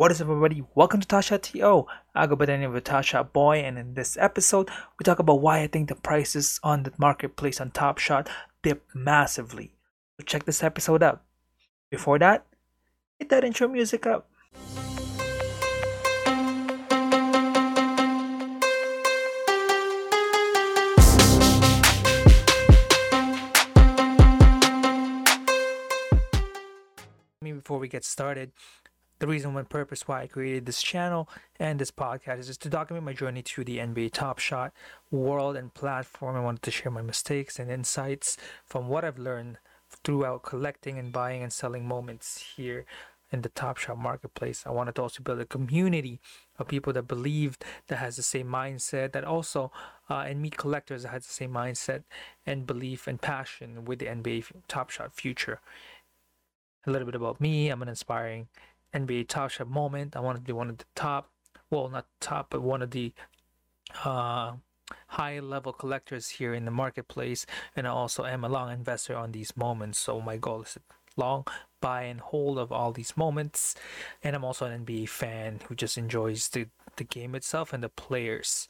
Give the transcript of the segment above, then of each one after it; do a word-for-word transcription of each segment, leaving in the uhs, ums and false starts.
What is up, everybody? Welcome to TashaTO. I go by the name of TashaBoy, and in this episode, we talk about why I think the prices on the marketplace on Top Shot dip massively. So check this episode out. Before that, hit that intro music up. I mean, before we get started, the reason and purpose why I created this channel and this podcast is just to document my journey through the N B A Top Shot world and platform. I wanted to share my mistakes and insights from what I've learned throughout collecting and buying and selling moments here in the Top Shot marketplace. I wanted to also build a community of people that believed, that has the same mindset, that also uh, and meet collectors that has the same mindset and belief and passion with the N B A Top Shot future. A little bit about me. I'm an inspiring N B A Top Shot moment. I wanted to be one of the top, well, not top, but one of the uh, high-level collectors here in the marketplace, and I also am a long investor on these moments. So my goal is to long buy and hold of all these moments, and I'm also an N B A fan who just enjoys the, the game itself and the players.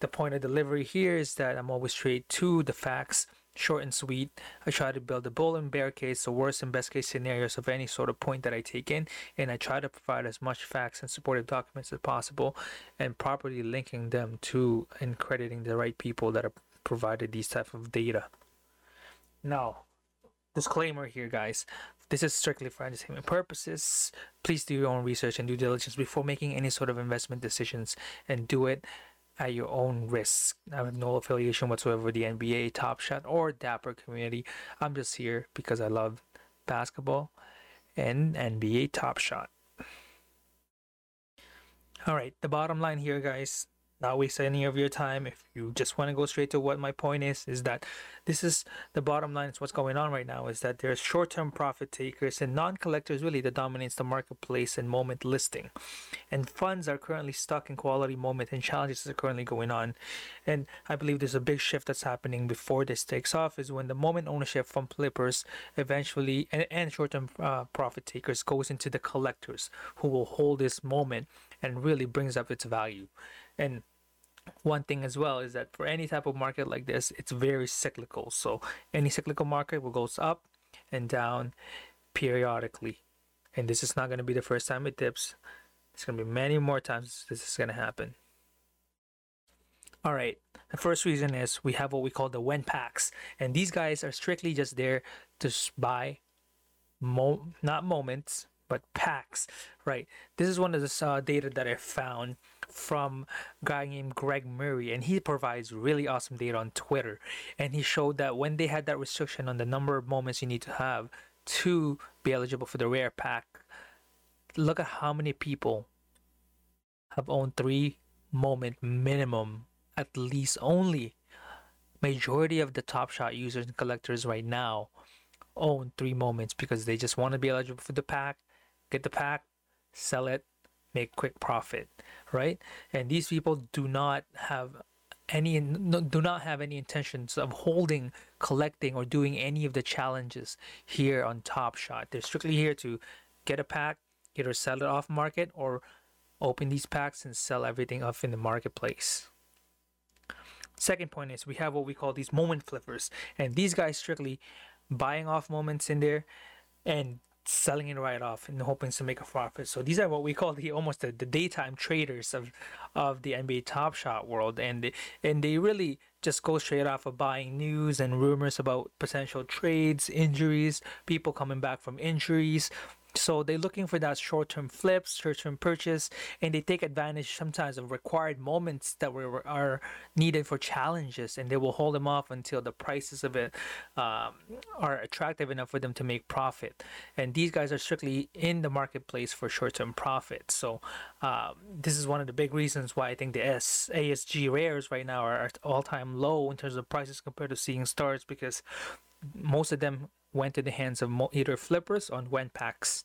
The point of delivery here is that I'm always straight to the facts, short and sweet. I try to build a bull and bear case, the worst and best case scenarios of any sort of point that I take in, and I try to provide as much facts and supportive documents as possible, and properly linking them to and crediting the right people that have provided these type of data. Now, disclaimer here, guys. This is strictly for entertainment purposes. Please do your own research and due diligence before making any sort of investment decisions, and do it at your own risk. I have no affiliation whatsoever with the N B A, Top Shot, or Dapper community. I'm just here because I love basketball and N B A Top Shot. All right, the bottom line here, guys, not waste any of your time. If you just want to go straight to what my point is, is that this is the bottom line. It's what's going on right now is that there's short-term profit takers and non-collectors really that dominates the marketplace and moment listing. And funds are currently stuck in quality moment and challenges are currently going on. And I believe there's a big shift that's happening before this takes off is when the moment ownership from flippers eventually and, and short-term uh, profit takers goes into the collectors who will hold this moment and really brings up its value. And one thing as well is that for any type of market like this, it's very cyclical. So any cyclical market will goes up and down periodically. And this is not going to be the first time it dips. It's going to be many more times this is going to happen. All right. The first reason is we have what we call the win packs. And these guys are strictly just there to buy, mo- not moments, but packs. Right. This is one of the uh, data that I found from a guy named Greg Murray, and he provides really awesome data on Twitter, and he showed that when they had that restriction on the number of moments you need to have to be eligible for the rare pack, look at how many people have owned three moment minimum, at least. Only majority of the Top Shot users and collectors right now own three moments because they just want to be eligible for the pack, get the pack, sell it, make quick profit, right? And these people do not have any no, do not have any intentions of holding, collecting, or doing any of the challenges here on Top Shot. They're strictly here to get a pack, either sell it off market or open these packs and sell everything off in the marketplace. Second point is we have what we call these moment flippers, and these guys strictly buying off moments in there and selling it right off and hoping to make a profit. So these are what we call the almost the, the daytime traders of of the N B A Top Shot world, and they, and they really just go straight off of buying news and rumors about potential trades, injuries, people coming back from injuries. So they're looking for that short-term flips, short-term purchase, and they take advantage sometimes of required moments that were are needed for challenges, and they will hold them off until the prices of it um, are attractive enough for them to make profit. And these guys are strictly in the marketplace for short-term profit. So uh, this is one of the big reasons why I think the S- A S G rares right now are at all-time low in terms of prices compared to Seeing Stars, because most of them went to the hands of either flippers or went packs.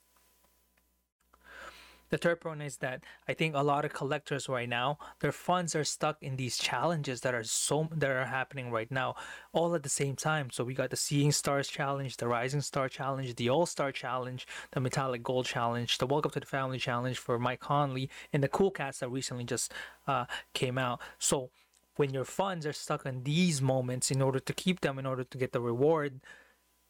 The third one is that I think a lot of collectors right now, their funds are stuck in these challenges that are so that are happening right now, all at the same time. So we got the Seeing Stars Challenge, the Rising Star Challenge, the All-Star Challenge, the Metallic Gold Challenge, the Welcome to the Family Challenge for Mike Conley, and the Cool Cats that recently just uh, came out. So when your funds are stuck in these moments, in order to keep them, in order to get the reward,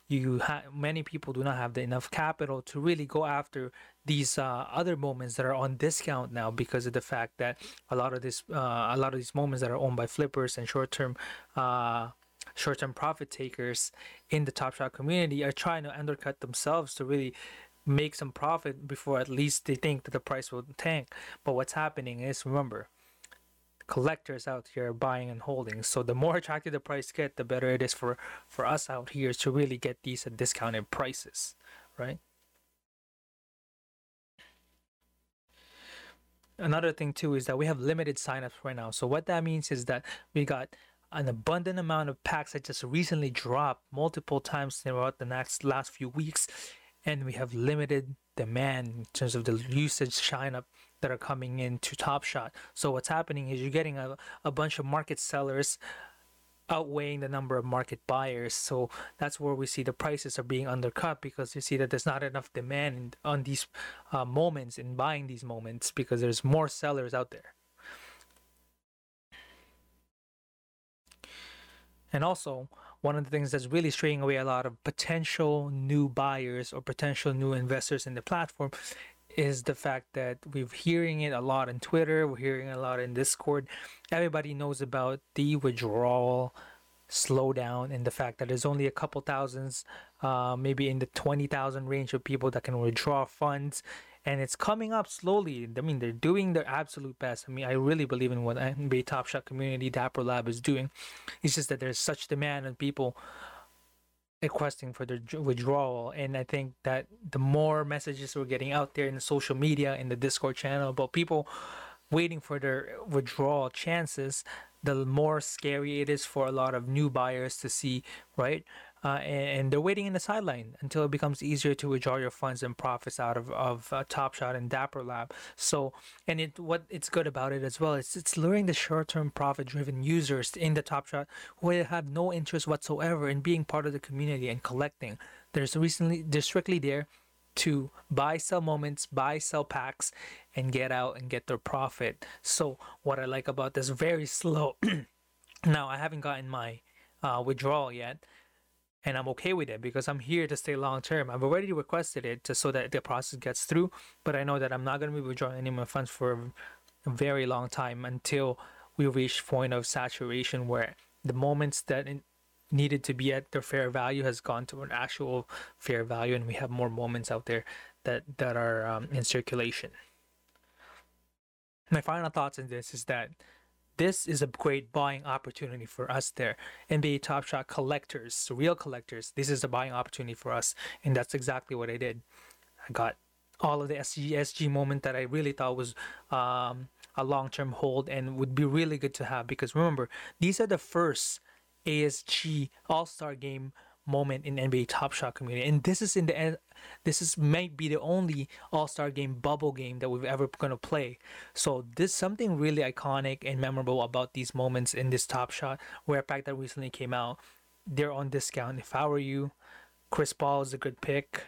you ha- many people do not have the enough capital to really go after these uh, other moments that are on discount now, because of the fact that a lot of this, uh, a lot of these moments that are owned by flippers and short-term, uh, short-term profit takers in the Top Shot community are trying to undercut themselves to really make some profit before at least they think that the price will tank. But what's happening is, remember, collectors out here buying and holding, so the more attractive the price get, the better it is for for us out here to really get these at discounted prices, right? Another thing too is that we have limited signups right now. So what that means is that we got an abundant amount of packs that just recently dropped multiple times throughout the next last few weeks, and we have limited demand in terms of the usage sign up that are coming in to Top Shot. So what's happening is you're getting a, a bunch of market sellers outweighing the number of market buyers. So that's where we see the prices are being undercut, because you see that there's not enough demand on these uh, moments and buying these moments, because there's more sellers out there. And also, one of the things that's really straying away a lot of potential new buyers or potential new investors in the platform is the fact that we're hearing it a lot on Twitter, we're hearing it a lot in Discord. Everybody knows about the withdrawal slowdown and the fact that there's only a couple thousands, uh, maybe in the twenty thousand range of people that can withdraw funds. And it's coming up slowly. I mean, they're doing their absolute best. I mean, I really believe in what N B A Top Shot community, Dapper Lab is doing. It's just that there's such demand on people requesting for their withdrawal, and I think that the more messages we're getting out there in the social media, in the Discord channel, about people waiting for their withdrawal chances, the more scary it is for a lot of new buyers to see, right? Uh, and, and they're waiting in the sideline until it becomes easier to withdraw your funds and profits out of of uh, Top Shot and Dapper Lab. So, and it what it's good about it as well is it's luring the short-term profit-driven users in the Top Shot who have no interest whatsoever in being part of the community and collecting. There's recently they're strictly there to buy, sell moments, buy, sell packs, and get out and get their profit. So, what I like about this, very slow. Now, I haven't gotten my uh, withdrawal yet. And I'm okay with it because I'm here to stay long term. I've already requested it just so that the process gets through. But I know that I'm not going to be withdrawing any of my funds for a very long time until we reach point of saturation where the moments that it needed to be at their fair value has gone to an actual fair value, and we have more moments out there that that are um, in circulation. My final thoughts on this is that this is a great buying opportunity for us there. N B A Top Shot collectors, real collectors, this is a buying opportunity for us. And that's exactly what I did. I got all of the S G S G moment that I really thought was um, a long-term hold and would be really good to have. Because remember, these are the first A S G All-Star Game moment in N B A Top Shot community. And this is in the this is might be the only All-Star Game bubble game that we've ever gonna play. So this something really iconic and memorable about these moments in this Top Shot rare pack that recently came out. They're on discount. If I were you, Chris Paul is a good pick.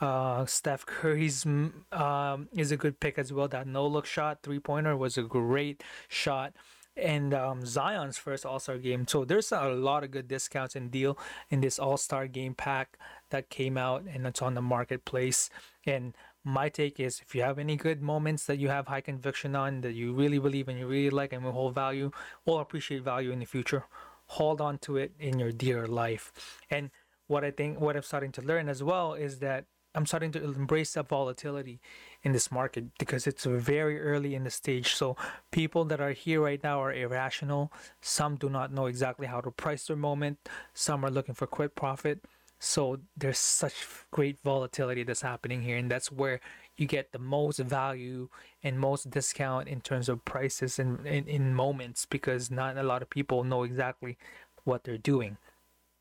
Uh, Steph Curry's um, is a good pick as well. That no-look shot three-pointer was a great shot. And um, Zion's first All-Star game. So there's a lot of good discounts and deal in this All-Star game pack that came out, and it's on the marketplace. And my take is, if you have any good moments that you have high conviction on, that you really believe and you really like and will hold value or appreciate value in the future, hold on to it in your dear life. And what I think, what I'm starting to learn as well is that I'm starting to embrace the volatility in this market because it's very early in the stage. So people that are here right now are irrational. Some do not know exactly how to price their moment. Some are looking for quick profit. So there's such great volatility that's happening here. And that's where you get the most value and most discount in terms of prices and in, in, in moments, because not a lot of people know exactly what they're doing.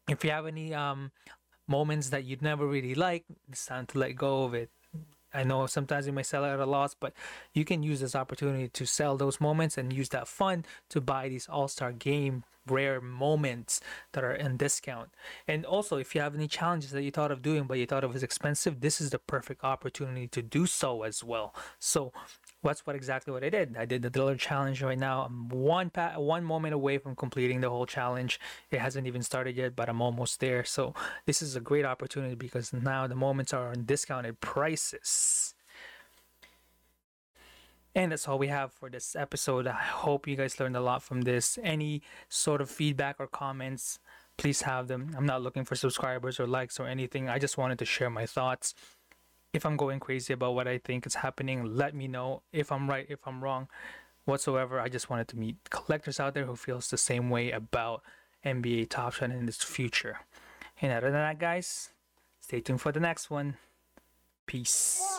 If you have any um. moments that you'd never really like, it's time to let go of it. I know sometimes you may sell it at a loss, but you can use this opportunity to sell those moments and use that fund to buy these all-star game rare moments that are in discount. And also, if you have any challenges that you thought of doing but you thought it was expensive, this is the perfect opportunity to do so as well. So that's what exactly what I did. I did the Driller Challenge right now. I'm one pa- one moment away from completing the whole challenge. It hasn't even started yet, but I'm almost there. So this is a great opportunity because now the moments are on discounted prices. And that's all we have for this episode. I hope you guys learned a lot from this. Any sort of feedback or comments, please have them. I'm not looking for subscribers or likes or anything. I just wanted to share my thoughts. If I'm going crazy about what I think is happening, let me know. If I'm right, if I'm wrong, whatsoever. I just wanted to meet collectors out there who feels the same way about N B A Top Shot in its future. And other than that, guys, stay tuned for the next one. Peace.